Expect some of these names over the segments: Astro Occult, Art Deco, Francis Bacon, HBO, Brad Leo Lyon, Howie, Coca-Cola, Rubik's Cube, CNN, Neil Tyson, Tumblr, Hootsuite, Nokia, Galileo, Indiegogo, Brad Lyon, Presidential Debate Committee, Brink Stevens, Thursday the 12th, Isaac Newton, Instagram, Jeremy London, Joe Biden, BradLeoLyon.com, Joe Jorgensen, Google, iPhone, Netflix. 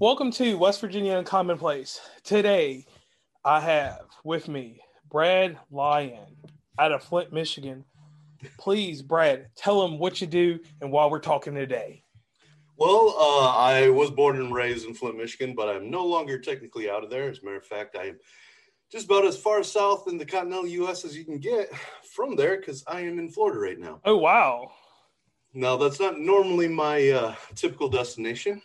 Welcome to West Virginia Uncommonplace. Today, I have with me Brad Lyon out of Flint, Michigan. Please, Brad, tell them what you do and why we're talking today. Well, I was born and raised in Flint, Michigan, but I'm no longer technically out of there. As a matter of fact, I'm just about as far south in the continental U.S. as you can get from there because I am in Florida right now. Oh, wow. Now, that's not normally my typical destination.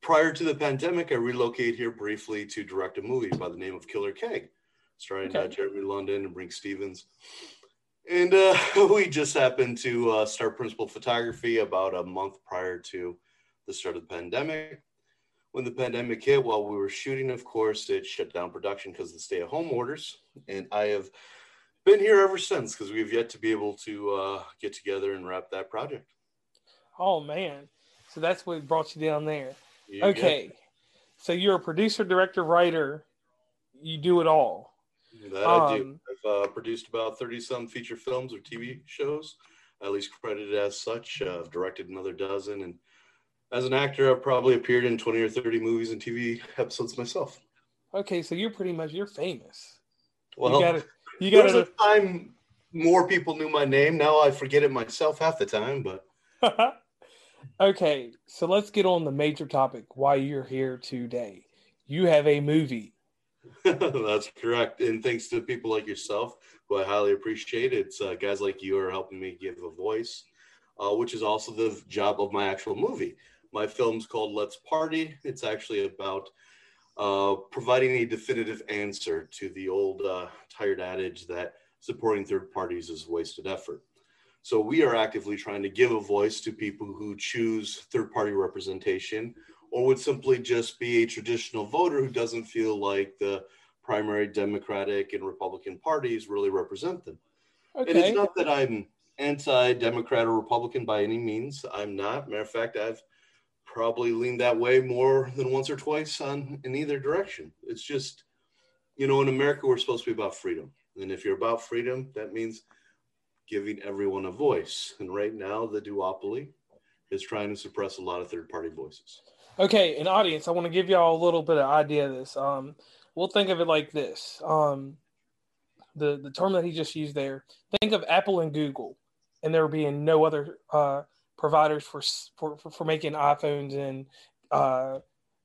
Prior to the pandemic, I relocated here briefly to direct a movie by the name of Killer Keg, starring Jeremy London and Brink Stevens. And we just happened to start principal photography about a month prior to the start of the pandemic. When the pandemic hit, while we were shooting, of course, it shut down production because of the stay-at-home orders. And I have been here ever since because we've yet to be able to get together and wrap that project. Oh, man. So that's what brought you down there. Okay. So you're a producer, director, writer. You do it all. That I do. I've produced about 30-some feature films or TV shows, at least credited as such. I've directed another dozen. And as an actor, I've probably appeared in 20 or 30 movies and TV episodes myself. Okay. So you're pretty much, you're famous. Well, you gotta, there's a time more people knew my name. Now I forget it myself half the time, but... Okay, so let's get on the major topic, why you're here today. You have a movie. That's correct. And thanks to people like yourself, who I highly appreciate. It's guys like you are helping me give a voice, which is also the job of my actual movie. My film's called Let's Party. It's actually about providing a definitive answer to the old tired adage that supporting third parties is wasted effort. So we are actively trying to give a voice to people who choose third-party representation or would simply just be a traditional voter who doesn't feel like the primary Democratic and Republican parties really represent them. Okay. And it's not that I'm anti-Democrat or Republican by any means. I'm not. Matter of fact, I've probably leaned that way more than once or twice in either direction. It's just, you know, in America, we're supposed to be about freedom. And if you're about freedom, that means giving everyone a voice. And right now, the duopoly is trying to suppress a lot of third-party voices. Okay, and audience, I want to give y'all a little bit of idea of this. We'll think of it like this. The term that he just used there, think of Apple and Google, and there being no other providers for making iPhones and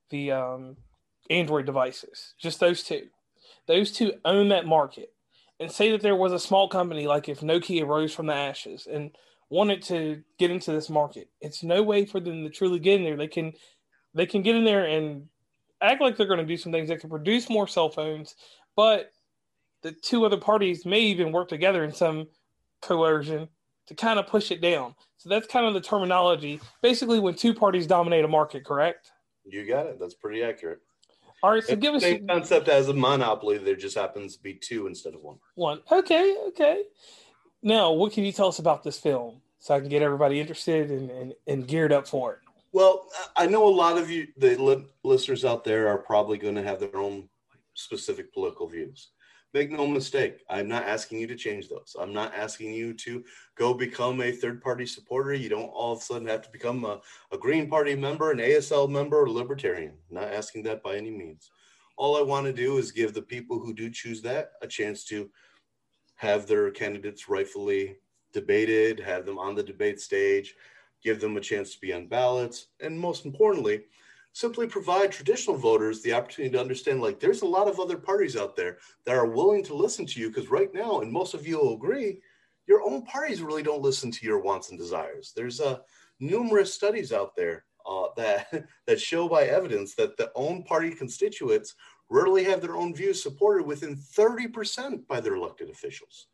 the Android devices, just those two. Those two own that market. And say that there was a small company, like if Nokia rose from the ashes and wanted to get into this market, it's no way for them to truly get in there. They can get in there and act like they're going to do some things that can produce more cell phones, but the two other parties may even work together in some coercion to kind of push it down. So that's kind of the terminology. Basically, when two parties dominate a market, correct? You got it. That's pretty accurate. All right, so give us the same concept as a monopoly. There just happens to be two instead of one. One. Okay. Now, what can you tell us about this film so I can get everybody interested and geared up for it? Well, I know a lot of you, the listeners out there, are probably going to have their own specific political views. Make no mistake, I'm not asking you to change those. I'm not asking you to go become a third-party supporter. You don't all of a sudden have to become a Green Party member, an ASL member, or a libertarian. I'm not asking that by any means. All I want to do is give the people who do choose that a chance to have their candidates rightfully debated, have them on the debate stage, give them a chance to be on ballots, and most importantly, simply provide traditional voters the opportunity to understand, like, there's a lot of other parties out there that are willing to listen to you because right now, and most of you will agree, your own parties really don't listen to your wants and desires. There's numerous studies out there that show by evidence that the own party constituents rarely have their own views supported within 30% by their elected officials.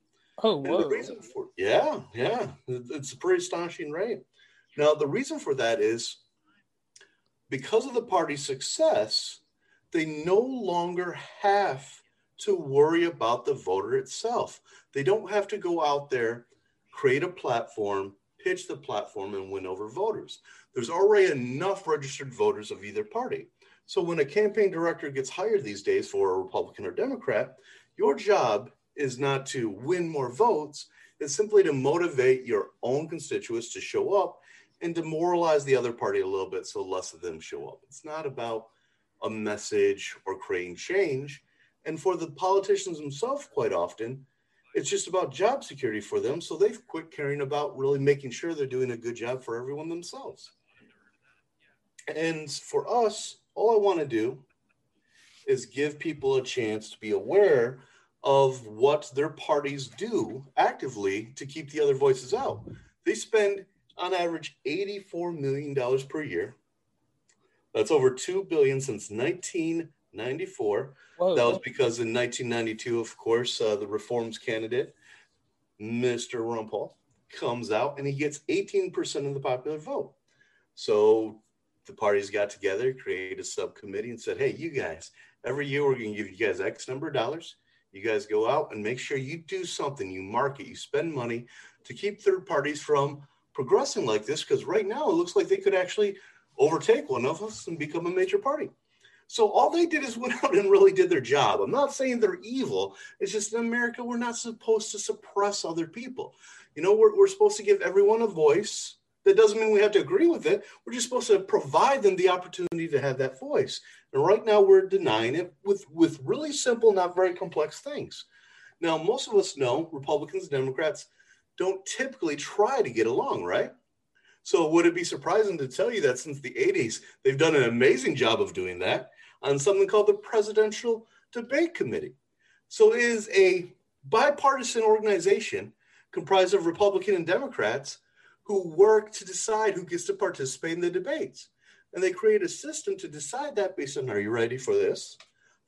Oh, whoa. And the reason for, yeah. It's a pretty astonishing rate. Now, the reason for that is because of the party's success, they no longer have to worry about the voter itself. They don't have to go out there, create a platform, pitch the platform, and win over voters. There's already enough registered voters of either party. So when a campaign director gets hired these days for a Republican or Democrat, your job is not to win more votes. It's simply to motivate your own constituents to show up and demoralize the other party a little bit so less of them show up. It's not about a message or creating change. And for the politicians themselves, quite often, it's just about job security for them. So they've quit caring about really making sure they're doing a good job for everyone themselves. And for us, all I want to do is give people a chance to be aware of what their parties do actively to keep the other voices out. They spend, on average, $84 million per year. That's over $2 billion since 1994. Whoa. That was because in 1992, of course, the reforms candidate, Mr. Ron Paul, comes out and he gets 18% of the popular vote. So the parties got together, created a subcommittee and said, hey, you guys, every year we're going to give you guys X number of dollars. You guys go out and make sure you do something. You market, you spend money to keep third parties from progressing like this, because right now it looks like they could actually overtake one of us and become a major party. So all they did is went out and really did their job. I'm not saying they're evil. It's just in America, we're not supposed to suppress other people. You know, we're supposed to give everyone a voice. That doesn't mean we have to agree with it. We're just supposed to provide them the opportunity to have that voice. And right now we're denying it with really simple, not very complex things. Now, most of us know Republicans and Democrats don't typically try to get along, right? So would it be surprising to tell you that since the 80s, they've done an amazing job of doing that on something called the Presidential Debate Committee. So it is a bipartisan organization comprised of Republican and Democrats who work to decide who gets to participate in the debates. And they create a system to decide that based on, are you ready for this?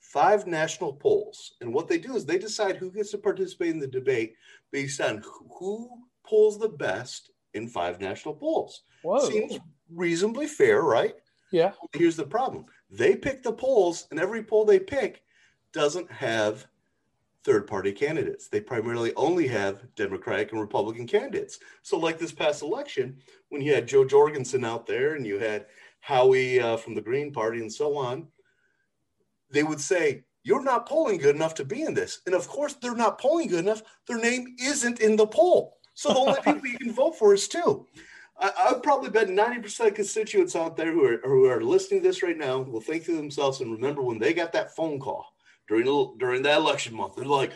5 national polls. And what they do is they decide who gets to participate in the debate based on who polls the best in 5 national polls. Whoa. Seems reasonably fair, right? Yeah. Here's the problem. They pick the polls, and every poll they pick doesn't have third-party candidates. They primarily only have Democratic and Republican candidates. So like this past election, when you had Joe Jorgensen out there and you had Howie from the Green Party and so on, they would say, you're not polling good enough to be in this. And of course, they're not polling good enough. Their name isn't in the poll. So the only people you can vote for is 2. I would probably bet 90% of constituents out there who are listening to this right now will think to themselves and remember when they got that phone call during that election month. They're like,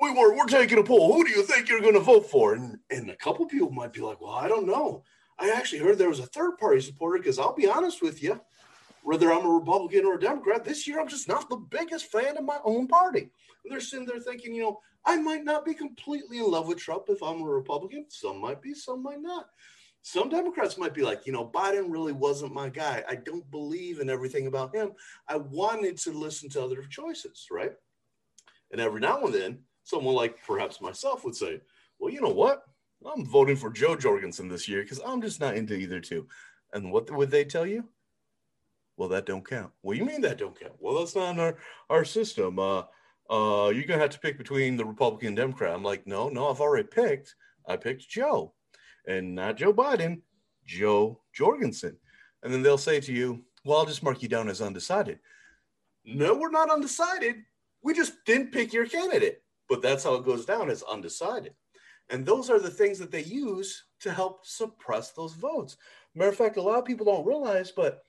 we're taking a poll. Who do you think you're going to vote for? And a couple people might be like, well, I don't know. I actually heard there was a third-party supporter because I'll be honest with you, whether I'm a Republican or a Democrat, this year I'm just not the biggest fan of my own party. And they're sitting there thinking, you know, I might not be completely in love with Trump if I'm a Republican. Some might be, some might not. Some Democrats might be like, you know, Biden really wasn't my guy. I don't believe in everything about him. I wanted to listen to other choices, right? And every now and then, someone like perhaps myself would say, well, you know what? I'm voting for Joe Jorgensen this year because I'm just not into either two. And what would they tell you? Well, that don't count. Well, you mean that don't count? Well, that's not in our system. You're going to have to pick between the Republican and Democrat. I'm like, no, I've already picked. I picked Joe. And not Joe Biden, Joe Jorgensen. And then they'll say to you, well, I'll just mark you down as undecided. No, we're not undecided. We just didn't pick your candidate. But that's how it goes down, as undecided. And those are the things that they use to help suppress those votes. Matter of fact, a lot of people don't realize, but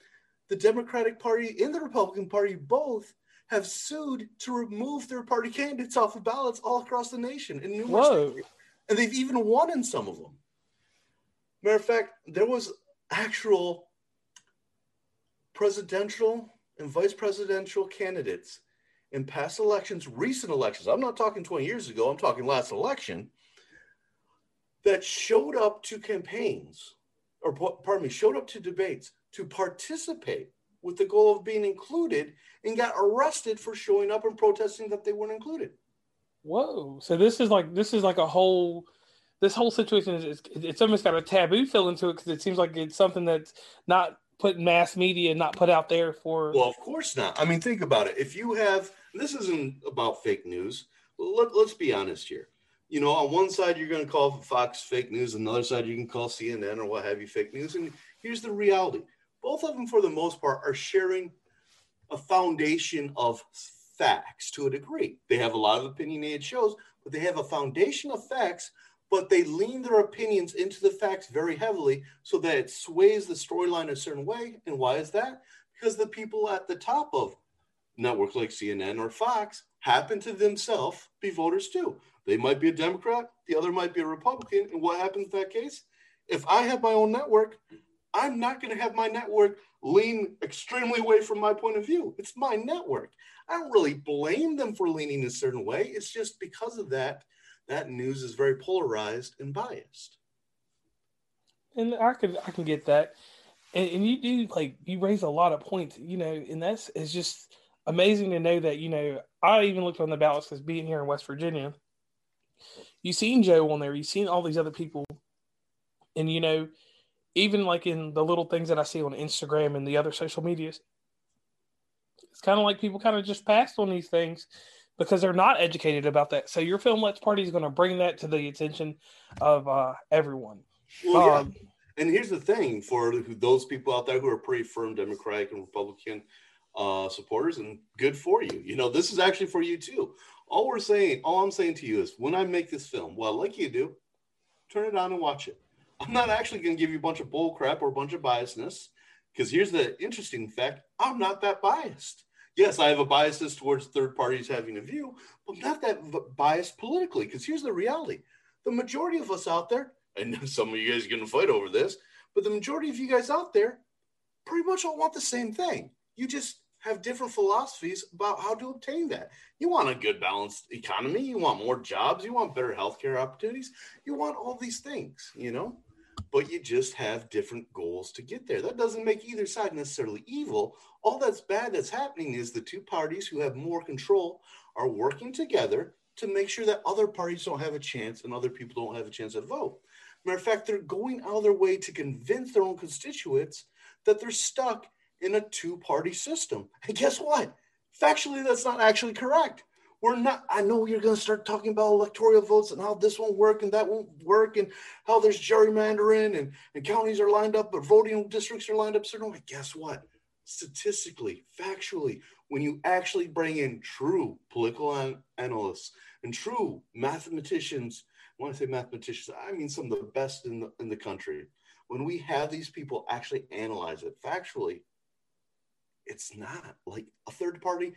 the Democratic Party and the Republican Party both have sued to remove their party candidates off of ballots all across the nation in numerous states. And they've even won in some of them. Matter of fact, there was actual presidential and vice presidential candidates in past elections, recent elections. I'm not talking 20 years ago. I'm talking last election that showed up to campaigns or showed up to debates to participate with the goal of being included and got arrested for showing up and protesting that they weren't included. Whoa. So this is like a whole... This whole situation it's almost got a taboo feeling to it because it seems like it's something that's not put in mass media and not put out there for... Well, of course not. I mean, think about it. If you have... This isn't about fake news. Let's be honest here. You know, on one side, you're going to call Fox fake news. On the other side, you can call CNN or what have you fake news. And here's the reality. Both of them, for the most part, are sharing a foundation of facts to a degree. They have a lot of opinionated shows, but they have a foundation of facts but they lean their opinions into the facts very heavily so that it sways the storyline a certain way. And why is that? Because the people at the top of networks like CNN or Fox happen to themselves be voters too. They might be a Democrat, the other might be a Republican. And what happens in that case? If I have my own network, I'm not going to have my network lean extremely away from my point of view. It's my network. I don't really blame them for leaning a certain way. It's just because of that, that news is very polarized and biased. And I can get that. And you do, like, you raise a lot of points, you know, and it's just amazing to know that, you know, I even looked on the ballots because being here in West Virginia, you've seen Joe on there, you've seen all these other people. And, you know, even like in the little things that I see on Instagram and the other social medias, it's kind of like people kind of just passed on these things because they're not educated about that. So your film Let's Party is going to bring that to the attention of everyone. Well, yeah. And here's the thing for those people out there who are pretty firm Democratic and Republican supporters, and good for you. You know, this is actually for you too. All I'm saying to you is when I make this film, well, like you do, turn it on and watch it. I'm not actually going to give you a bunch of bull crap or a bunch of biasness, because here's the interesting fact. I'm not that biased. Yes, I have a bias towards third parties having a view, but I'm not that biased politically, because here's the reality. The majority of us out there, and some of you guys are going to fight over this, but the majority of you guys out there pretty much all want the same thing. You just have different philosophies about how to obtain that. You want a good balanced economy. You want more jobs. You want better healthcare opportunities. You want all these things, you know? But you just have different goals to get there. That doesn't make either side necessarily evil. All that's bad that's happening is the two parties who have more control are working together to make sure that other parties don't have a chance and other people don't have a chance to vote. Matter of fact, they're going out of their way to convince their own constituents that they're stuck in a two-party system. And guess what? Factually, that's not actually correct. We're not, I know you're going to start talking about electoral votes and how this won't work and that won't work and how there's gerrymandering and counties are lined up, but voting districts are lined up certain way. Guess what? Statistically, factually, when you actually bring in true political analysts and true mathematicians, when I say mathematicians, I mean some of the best in the country. When we have these people actually analyze it factually, it's not like a third party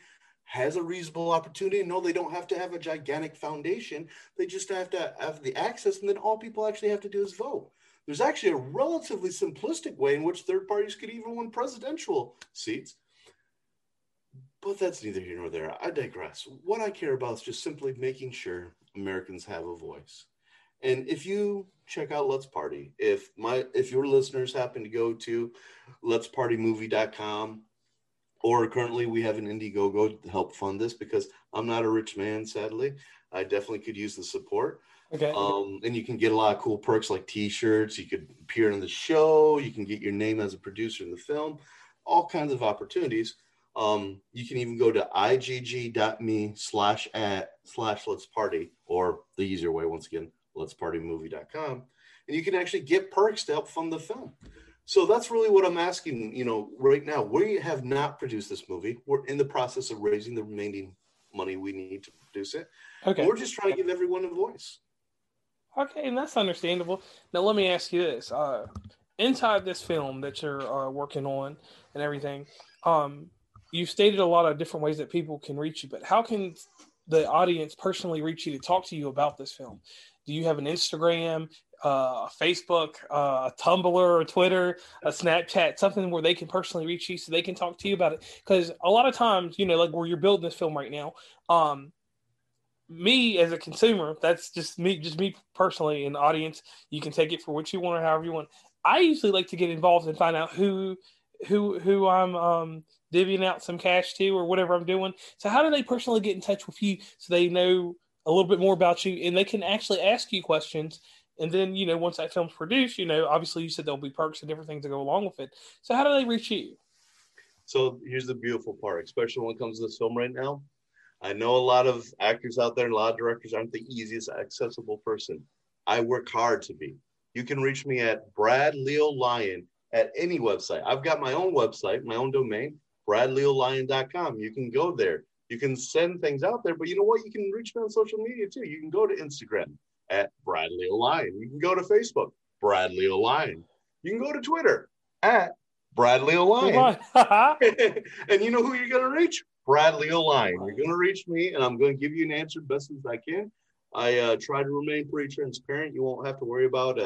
has a reasonable opportunity. No, they don't have to have a gigantic foundation. They just have to have the access, and then all people actually have to do is vote. There's actually a relatively simplistic way in which third parties could even win presidential seats. But that's neither here nor there. I digress. What I care about is just simply making sure Americans have a voice. And if you check out Let's Party, if your listeners happen to go to letspartymovie.com, or currently we have an Indiegogo to help fund this because I'm not a rich man, sadly. I definitely could use the support. Okay. And you can get a lot of cool perks like T-shirts. You could appear on the show. You can get your name as a producer in the film. All kinds of opportunities. You can even go to igg.me/@/Let's Party, or the easier way, once again, letspartymovie.com. And you can actually get perks to help fund the film. So that's really what I'm asking, you know, right now. We have not produced this movie. We're in the process of raising the remaining money we need to produce it. Okay. And we're just trying to give everyone a voice. Okay, and that's understandable. Now, let me ask you this. Inside this film that you're working on and everything, you've stated a lot of different ways that people can reach you, but how can the audience personally reach you to talk to you about this film? Do you have an Instagram, Facebook, Tumblr, or Twitter, a Snapchat, something where they can personally reach you so they can talk to you about it? Because a lot of times, you know, like where you're building this film right now, me as a consumer, that's just me personally in the audience. You can take it for what you want or however you want. I usually like to get involved and find out who I'm divvying out some cash to or whatever I'm doing. So how do they personally get in touch with you so they know a little bit more about you and they can actually ask you questions? And then, you know, once that film's produced, you know, obviously you said there'll be perks and different things that go along with it. So how do they reach you? So here's the beautiful part, especially when it comes to this film right now. I know a lot of actors out there and a lot of directors aren't the easiest accessible person. I work hard to be. You can reach me at BradLeoLyon at any website. I've got my own website, my own domain, BradLeoLyon.com. You can go there. You can send things out there, but you know what? You can reach me on social media too. You can go to Instagram. at Brad Leo Lyon. You can go to Facebook, Brad Leo Lyon. You can go to Twitter at Brad Leo Lyon. And you know who you're going to reach? Brad Leo Lyon. You're going to reach me, and I'm going to give you an answer best as I can. I try to remain pretty transparent. You won't have to worry about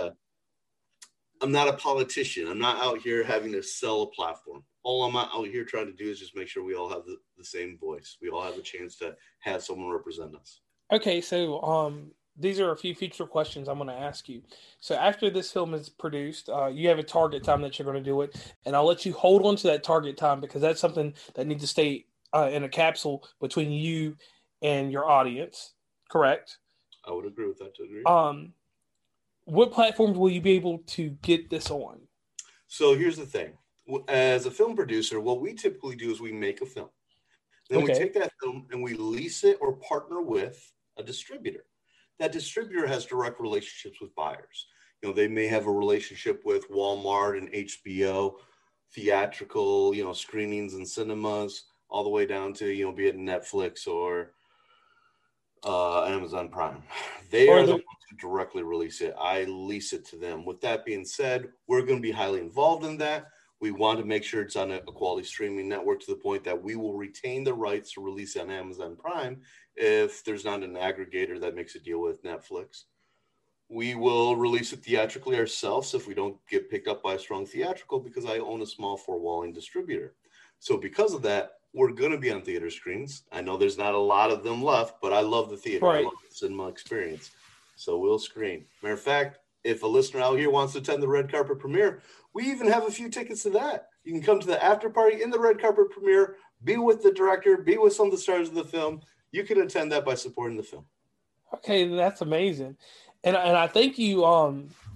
I'm not a politician. I'm not out here having to sell a platform. All I'm out here trying to do is just make sure we all have the same voice. We all have a chance to have someone represent us. Okay, so these are a few future questions I'm going to ask you. So after this film is produced, you have a target time that you're going to do it, and I'll let you hold on to that target time because that's something that needs to stay in a capsule between you and your audience, correct? I would agree with that to agree. What platforms will you be able to get this on? So here's the thing. As a film producer, what we typically do is we make a film. Then we take that film and we lease it or partner with a distributor. That distributor has direct relationships with buyers. You know, they may have a relationship with Walmart and HBO, theatrical, you know, screenings and cinemas, all the way down to, you know, be it Netflix or Amazon Prime. They are the ones who directly release it. I lease it to them. With that being said, we're going to be highly involved in that. We want to make sure it's on a quality streaming network to the point that we will retain the rights to release on Amazon Prime if there's not an aggregator that makes a deal with Netflix. We will release it theatrically ourselves if we don't get picked up by a strong theatrical, because I own a small four-walling distributor. So because of that, we're going to be on theater screens. I know there's not a lot of them left, but I love the theater. Right. I love the cinema experience. So we'll screen. Matter of fact, if a listener out here wants to attend the red carpet premiere, we even have a few tickets to that. You can come to the after party in the red carpet premiere, be with the director, be with some of the stars of the film. You can attend that by supporting the film. Okay, that's amazing. And I thank you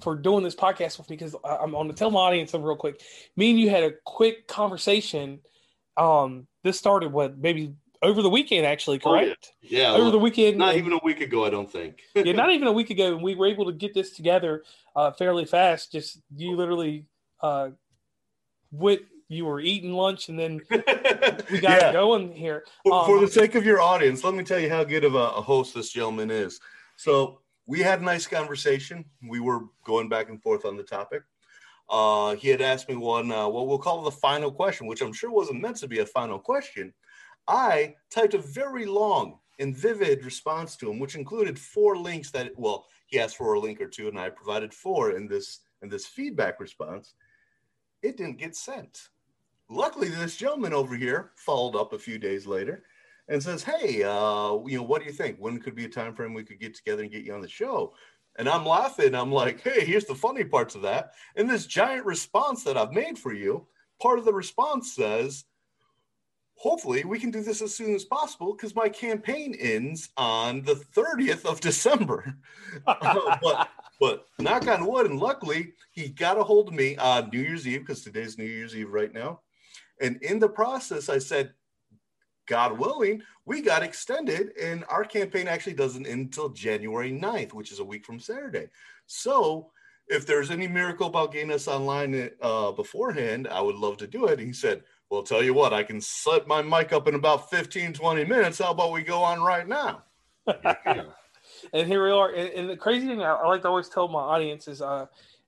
for doing this podcast with me, because I'm going to tell my audience something real quick. Me and you had a quick conversation. This started, maybe over the weekend, actually, correct? Oh, yeah. Over the weekend. Not even a week ago, I don't think. Yeah, not even a week ago. And we were able to get this together fairly fast. Just you literally you were eating lunch, and then we got it going here. For the sake of your audience, let me tell you how good of a host this gentleman is. So we had a nice conversation. We were going back and forth on the topic. He had asked me one, what we'll call the final question, which I'm sure wasn't meant to be a final question. I typed a very long and vivid response to him, which included four links that, well, he asked for a link or two, and I provided four in this feedback response. It didn't get sent. Luckily, this gentleman over here followed up a few days later and says, hey, you know, what do you think? When could be a time frame we could get together and get you on the show? And I'm laughing. I'm like, hey, here's the funny parts of that. And this giant response that I've made for you, part of the response says, hopefully we can do this as soon as possible because my campaign ends on the 30th of December. but knock on wood, and luckily he got a hold of me on New Year's Eve, because today's New Year's Eve right now. And in the process, I said, God willing, we got extended, and our campaign actually doesn't end until January 9th, which is a week from Saturday. So if there's any miracle about getting us online beforehand, I would love to do it. And he said, well, tell you what, I can set my mic up in about 15, 20 minutes. How about we go on right now? And here we are. And the crazy thing I like to always tell my audience is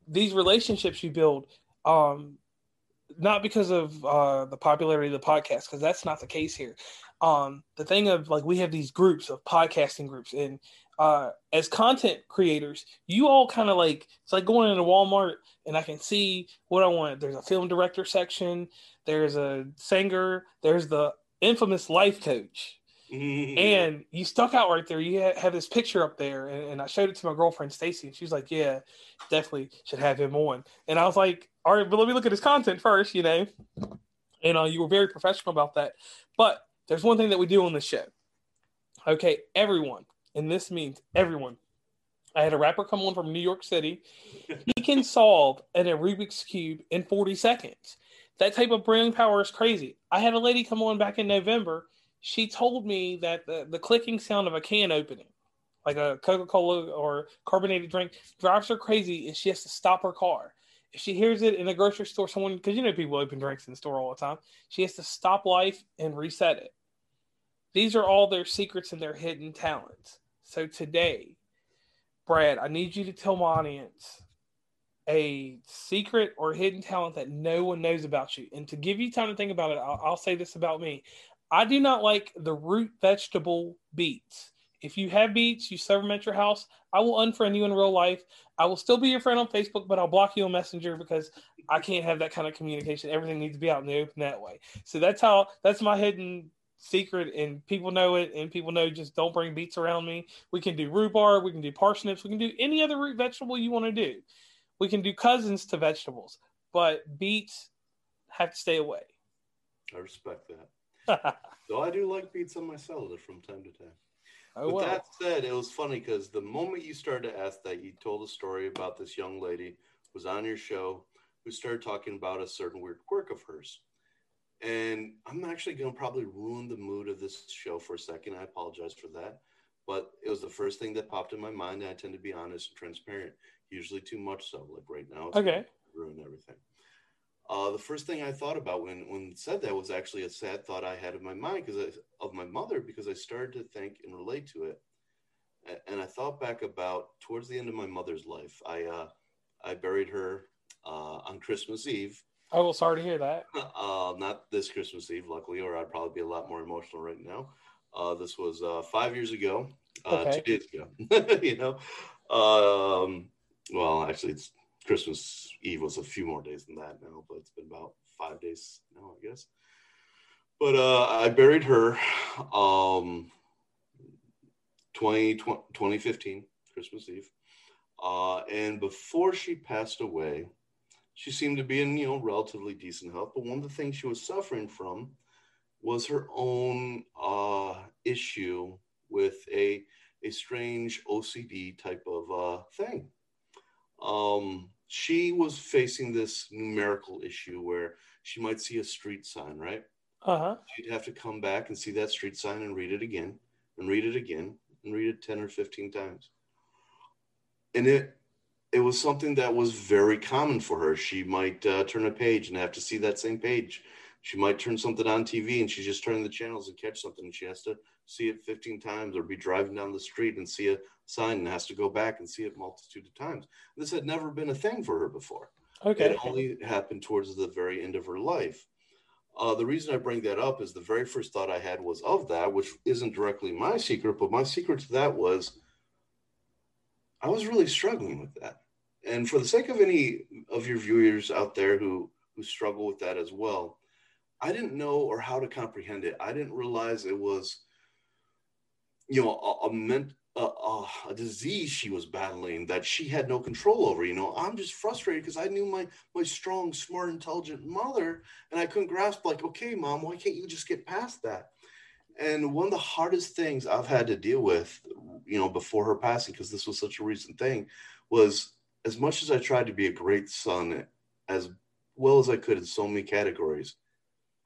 these relationships you build, not because of the popularity of the podcast, because that's not the case here. The thing of, like, we have these groups of podcasting groups, and as content creators, you all kind of like, it's like going into Walmart and I can see what I want. There's a film director section, there's a singer, there's the infamous life coach. And you stuck out right there. You have this picture up there, and I showed it to my girlfriend Stacy, and she was like, "Yeah, definitely should have him on." And I was like, "All right, but let me look at his content first, you know." And you were very professional about that. But there's one thing that we do on this show. Okay, everyone, and this means everyone. I had a rapper come on from New York City. He can solve a Rubik's Cube in 40 seconds. That type of brain power is crazy. I had a lady come on back in November. She told me that the clicking sound of a can opening, like a Coca-Cola or carbonated drink, drives her crazy, and she has to stop her car. If she hears it in a grocery store, someone, because you know people open drinks in the store all the time, she has to stop life and reset it. These are all their secrets and their hidden talents. So today, Brad, I need you to tell my audience a secret or hidden talent that no one knows about you. And to give you time to think about it, I'll say this about me. I do not like the root vegetable beets. If you have beets, you serve them at your house, I will unfriend you in real life. I will still be your friend on Facebook, but I'll block you on Messenger because I can't have that kind of communication. Everything needs to be out in the open that way. So that's my hidden secret, and people know it, and people know just don't bring beets around me. We can do rhubarb, we can do parsnips, we can do any other root vegetable you want to do. We can do cousins to vegetables, but beets have to stay away. I respect that. Though I do like beets on my salad from time to time. With that said, it was funny because the moment you started to ask that, you told a story about this young lady who was on your show who started talking about a certain weird quirk of hers. And I'm actually going to probably ruin the mood of this show for a second. I apologize for that. But it was the first thing that popped in my mind. And I tend to be honest and transparent, usually too much so. Like right now, it's going to ruin everything. The first thing I thought about when said that was actually a sad thought I had in my mind because of my mother, because I started to think and relate to it. And I thought back about towards the end of my mother's life. I buried her on Christmas Eve. Oh, well, sorry to hear that. Not this Christmas Eve, luckily, or I'd probably be a lot more emotional right now. This was 5 years ago, 2 days ago. You know, well, actually, it's Christmas Eve was a few more days than that now, but it's been about 5 days now, I guess. But I buried her 2015, Christmas Eve. And before she passed away, she seemed to be in, you know, relatively decent health. But one of the things she was suffering from was her own issue with a strange OCD type of thing. She was facing this numerical issue where she might see a street sign, right? Uh-huh. She'd have to come back and see that street sign and read it again and read it again and read it 10 or 15 times. And it was something that was very common for her. She might turn a page and have to see that same page. She might turn something on TV and she's just turning the channels and catch something and she has to see it 15 times, or be driving down the street and see a sign and has to go back and see it multitude of times. This had never been a thing for her before. Okay. It only happened towards the very end of her life. The reason I bring that up is the very first thought I had was of that, which isn't directly my secret, but my secret to that was I was really struggling with that. And for the sake of any of your viewers out there who struggle with that as well, I didn't know or how to comprehend it. I didn't realize it was, you know, a disease she was battling that she had no control over. You know, I'm just frustrated because I knew my strong, smart, intelligent mother, and I couldn't grasp like, okay, mom, why can't you just get past that? And one of the hardest things I've had to deal with, you know, before her passing, because this was such a recent thing, was as much as I tried to be a great son as well as I could in so many categories,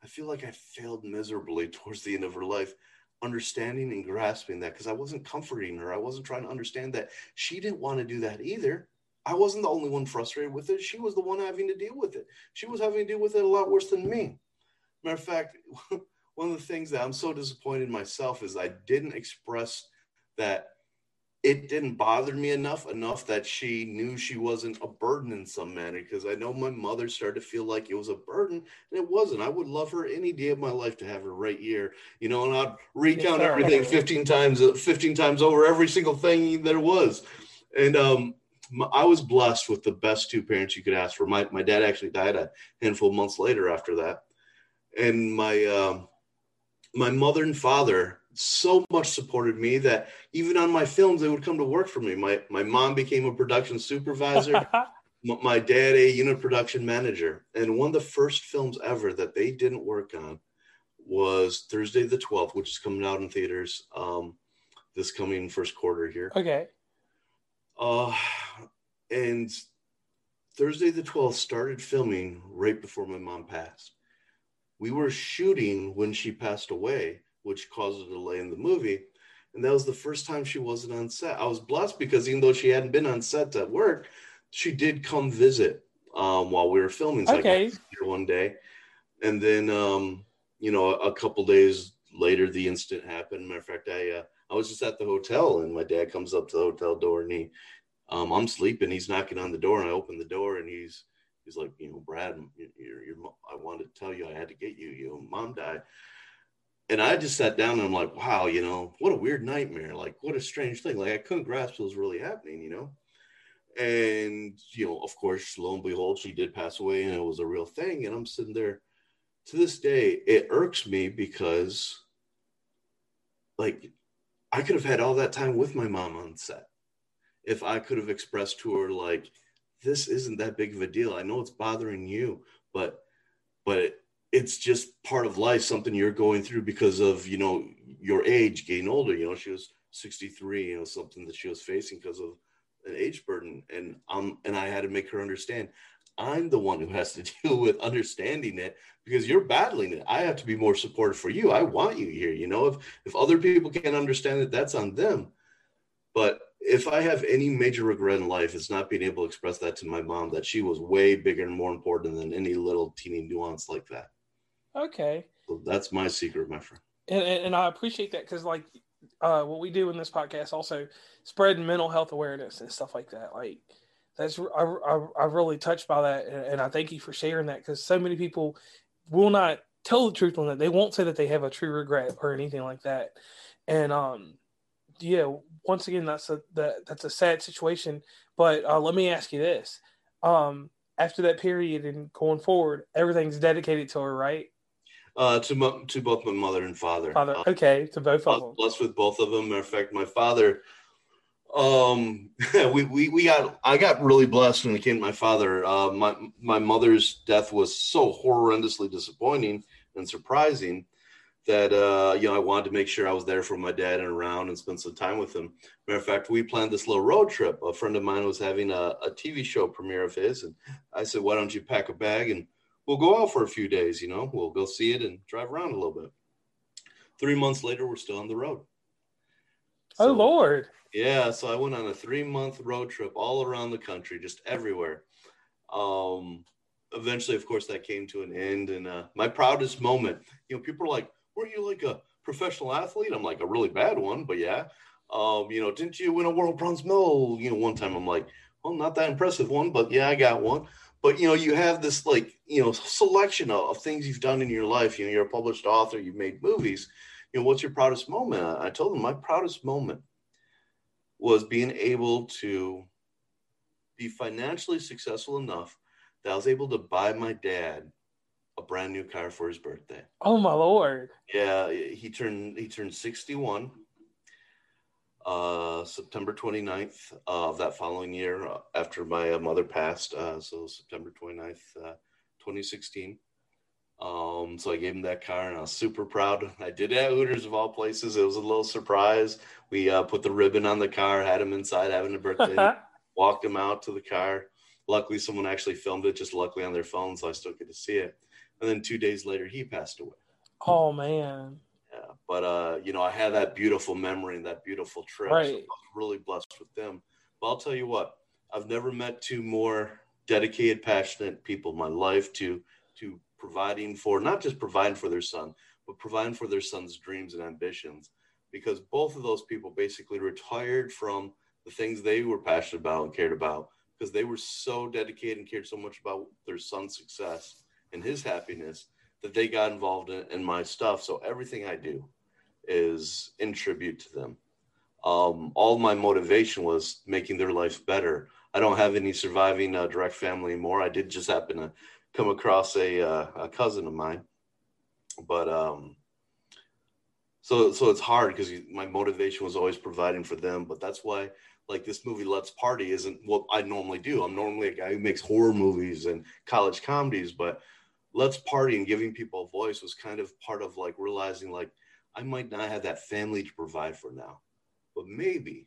I feel like I failed miserably towards the end of her life, understanding and grasping that, because I wasn't comforting her. I wasn't trying to understand that she didn't want to do that either. I wasn't the only one frustrated with it. She was the one having to deal with it. She was having to deal with it a lot worse than me. Matter of fact, one of the things that I'm so disappointed in myself is I didn't express that it didn't bother me enough that she knew she wasn't a burden in some manner, because I know my mother started to feel like it was a burden, and it wasn't. I would love her any day of my life to have her right here, you know, and I'd recount everything 15 times over, every single thing there was. And I was blessed with the best two parents you could ask for. My dad actually died a handful of months later after that. And my mother and father so much supported me that even on my films, they would come to work for me. My mom became a production supervisor, my dad, a unit production manager. And one of the first films ever that they didn't work on was Thursday the 12th, which is coming out in theaters this coming first quarter here. Okay. And Thursday the 12th started filming right before my mom passed. We were shooting when she passed away, which caused a delay in the movie. And that was the first time she wasn't on set. I was blessed because even though she hadn't been on set at work, she did come visit while we were filming. So okay. I got here one day. And then, you know, a couple days later, the incident happened. Matter of fact, I I was just at the hotel, and my dad comes up to the hotel door, and he, I'm sleeping. He's knocking on the door, and I open the door, and he's like, you know, Brad, your mom, I wanted to tell you I had to get you. You know, mom died. And I just sat down, and I'm like, wow, you know, what a weird nightmare. Like, what a strange thing. Like, I couldn't grasp what was really happening, you know. And, you know, of course, lo and behold, she did pass away, and it was a real thing. And I'm sitting there. To this day, it irks me because, like, I could have had all that time with my mom on set if I could have expressed to her, like, this isn't that big of a deal. I know it's bothering you, but it's just part of life, something you're going through because of, you know, your age, getting older. You know, she was 63, you know, something that she was facing because of an age burden. And I had to make her understand. I'm the one who has to deal with understanding it because you're battling it. I have to be more supportive for you. I want you here. You know, if other people can't understand it, that's on them. But if I have any major regret in life, it's not being able to express that to my mom, that she was way bigger and more important than any little teeny nuance like that. Okay. So that's my secret, my friend. And I appreciate that because, like, what we do in this podcast also spread mental health awareness and stuff like that. Like, that's I'm really touched by that, and I thank you for sharing that because so many people will not tell the truth on that. They won't say that they have a true regret or anything like that. And yeah, once again, that's a sad situation. But let me ask you this: after that period and going forward, everything's dedicated to her, right? To both my mother and father. Okay, to both of them. Blessed with both of them. Matter of fact, my father. I got really blessed when it came to my father. My mother's death was so horrendously disappointing and surprising that, you know, I wanted to make sure I was there for my dad and around and spend some time with him. Matter of fact, we planned this little road trip. A friend of mine was having a TV show premiere of his. And I said, why don't you pack a bag and we'll go out for a few days, you know, we'll go see it and drive around a little bit. 3 months later, we're still on the road. So, oh, Lord. Yeah, so I went on a 3-month road trip all around the country, just everywhere. Eventually, of course, that came to an end. And my proudest moment, you know, people are like, weren't you like a professional athlete? I'm like, a really bad one, but yeah. You know, didn't you win a world bronze medal? You know, one time I'm like, well, not that impressive one, but yeah, I got one. But, you know, you have this, like, you know, selection of things you've done in your life. You know, you're a published author, you've made movies. You know, what's your proudest moment? I told them my proudest moment was being able to be financially successful enough that I was able to buy my dad a brand new car for his birthday. Oh my Lord. Yeah, he turned 61 September 29th of that following year after my mother passed, so September 29th, 2016. So I gave him that car, and I was super proud. I did it at Hooters of all places. It was a little surprise. We put the ribbon on the car, had him inside having a birthday, walked him out to the car. Luckily, someone actually filmed it, just luckily on their phone, so I still get to see it. And then 2 days later, he passed away. Oh, man. Yeah, but, you know, I had that beautiful memory and that beautiful trip. Right. So I was really blessed with them. But I'll tell you what, I've never met two more dedicated, passionate people in my life to providing for, not just providing for their son, but providing for their son's dreams and ambitions, because both of those people basically retired from the things they were passionate about and cared about because they were so dedicated and cared so much about their son's success and his happiness that they got involved in my stuff. So everything I do is in tribute to them. All my motivation was making their life better. I don't have any surviving direct family anymore. I did just happen to come across a cousin of mine, but so it's hard because my motivation was always providing for them. But that's why, like, this movie Let's Party isn't what I normally do. I'm normally a guy who makes horror movies and college comedies, but Let's Party and giving people a voice was kind of part of, like, realizing, like, I might not have that family to provide for now, but maybe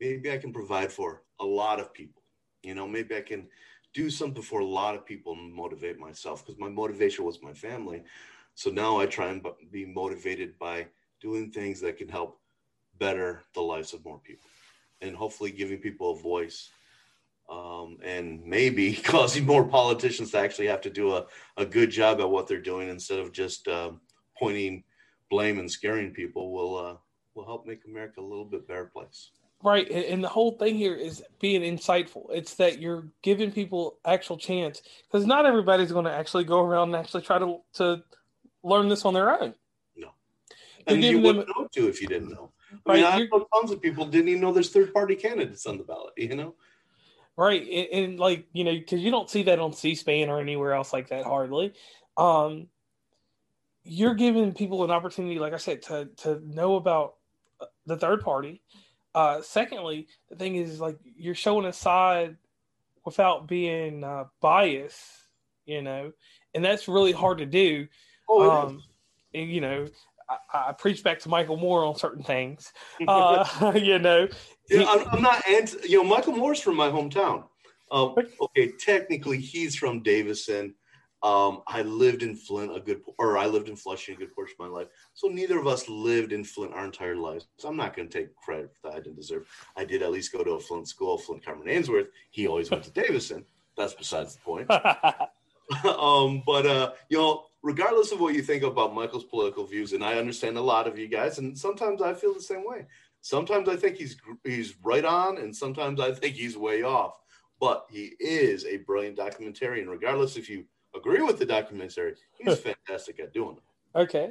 I can provide for a lot of people. You know, maybe I can do something for a lot of people and motivate myself, because my motivation was my family. So now I try and be motivated by doing things that can help better the lives of more people and hopefully giving people a voice, and maybe causing more politicians to actually have to do a good job at what they're doing instead of just pointing blame and scaring people. We'll will help make America a little bit better place. Right. And the whole thing here is being insightful. It's that you're giving people actual chance, because not everybody's going to actually go around and actually try to learn this on their own. No. And you wouldn't know to if you didn't know. Right. I mean, I know tons of people didn't even know there's third-party candidates on the ballot, you know? Right. And like, you know, because you don't see that on C-SPAN or anywhere else like that hardly. You're giving people an opportunity, like I said, to know about the third party. Secondly, the thing is, like, you're showing a side without being biased, you know, and that's really hard to do. Oh, and, you know, I preach back to Michael Moore on certain things, you know. Yeah, I'm not, you know, Michael Moore's from my hometown. Okay, technically he's from Davison. I lived in Flushing a good portion of my life. So neither of us lived in Flint our entire lives. So I'm not going to take credit for that. I didn't deserve it. I did at least go to a Flint school, Flint Cameron Ainsworth. He always went to Davison. That's besides the point. But you know, regardless of what you think about Michael's political views, and I understand a lot of you guys, and sometimes I feel the same way. Sometimes I think he's right on, and sometimes I think he's way off. But he is a brilliant documentarian, regardless if you agree with the documentary. He's fantastic at doing it. Okay.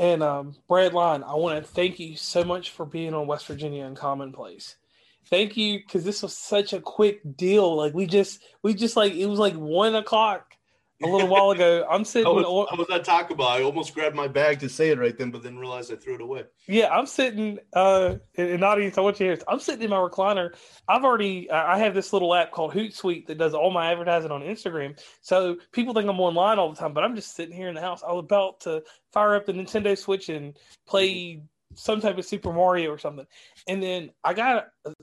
And Brad Lyon, I want to thank you so much for being on West Virginia and Commonplace. Thank you, because this was such a quick deal. Like we just like, it was like 1 o'clock a little while ago. I'm sitting. I was at Taco Bell. I almost grabbed my bag to say it right then, but then realized I threw it away. Yeah, I'm sitting in audience. I want you to hear this. I'm sitting in my recliner. I have this little app called Hootsuite that does all my advertising on Instagram. So people think I'm online all the time, but I'm just sitting here in the house. I was about to fire up the Nintendo Switch and play some type of Super Mario or something. And then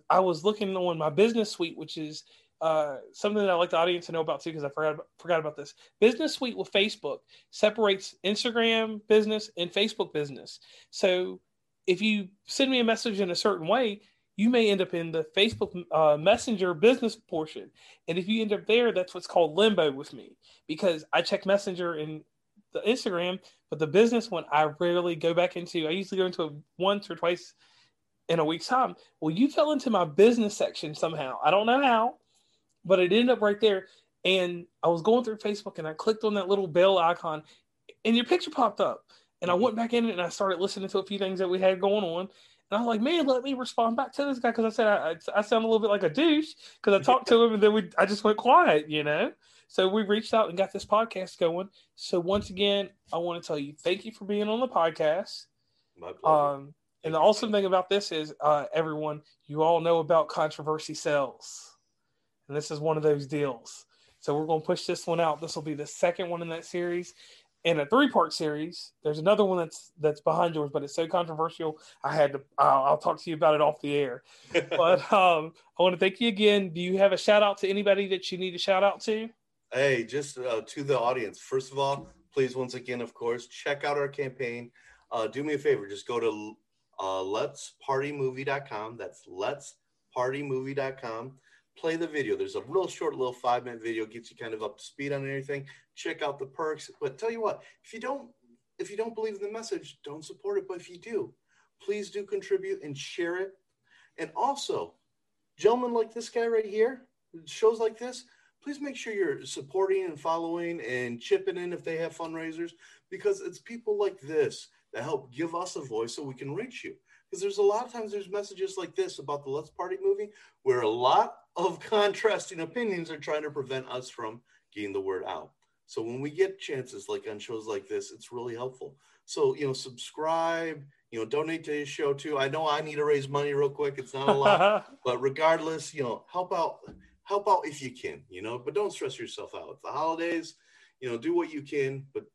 I was looking on my business suite, which is something that I'd like the audience to know about too, because I forgot about this. Business Suite with Facebook separates Instagram business and Facebook business. So if you send me a message in a certain way, you may end up in the Facebook Messenger business portion. And if you end up there, that's what's called limbo with me, because I check Messenger and the Instagram, but the business one I rarely go back into. I usually go into it once or twice in a week's time. Well, you fell into my business section somehow. I don't know how, but it ended up right there. And I was going through Facebook and I clicked on that little bell icon and your picture popped up. And I went back in it and I started listening to a few things that we had going on. And I was like, man, let me respond back to this guy, because I said I sound a little bit like a douche, because I talked to him and then I just went quiet, you know? So we reached out and got this podcast going. So once again, I want to tell you, thank you for being on the podcast. My pleasure. And the awesome thing about this is, everyone, you all know about controversy sells. And this is one of those deals. So we're going to push this one out. This will be the second one in that series, and a 3-part series. There's another one that's behind yours, but it's so controversial. I'll talk to you about it off the air. But I want to thank you again. Do you have a shout out to anybody that you need to shout out to? Hey, just to the audience. First of all, please, once again, of course, check out our campaign. Do me a favor. Just go to letspartymovie.com. That's letspartymovie.com. Play the video. There's a real short little 5-minute video, gets you kind of up to speed on everything. Check out the perks. But tell you what, if you don't believe in the message, don't support it. But if you do, please do contribute and share it. And also, gentlemen like this guy right here, shows like this, please make sure you're supporting and following and chipping in if they have fundraisers, because it's people like this that help give us a voice so we can reach you. Because there's a lot of times there's messages like this about the Let's Party movie where a lot of contrasting opinions are trying to prevent us from getting the word out. So when we get chances like on shows like this, it's really helpful. So, you know, subscribe, you know, donate to his show too. I know I need to raise money real quick. It's not a lot, but regardless, you know, help out if you can, you know, but don't stress yourself out. It's the holidays, you know, do what you can, but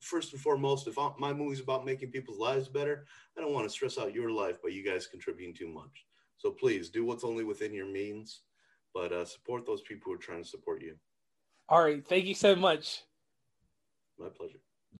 first and foremost, if my movie's about making people's lives better, I don't want to stress out your life by you guys contributing too much. So please do what's only within your means, but support those people who are trying to support you. All right. Thank you so much. My pleasure.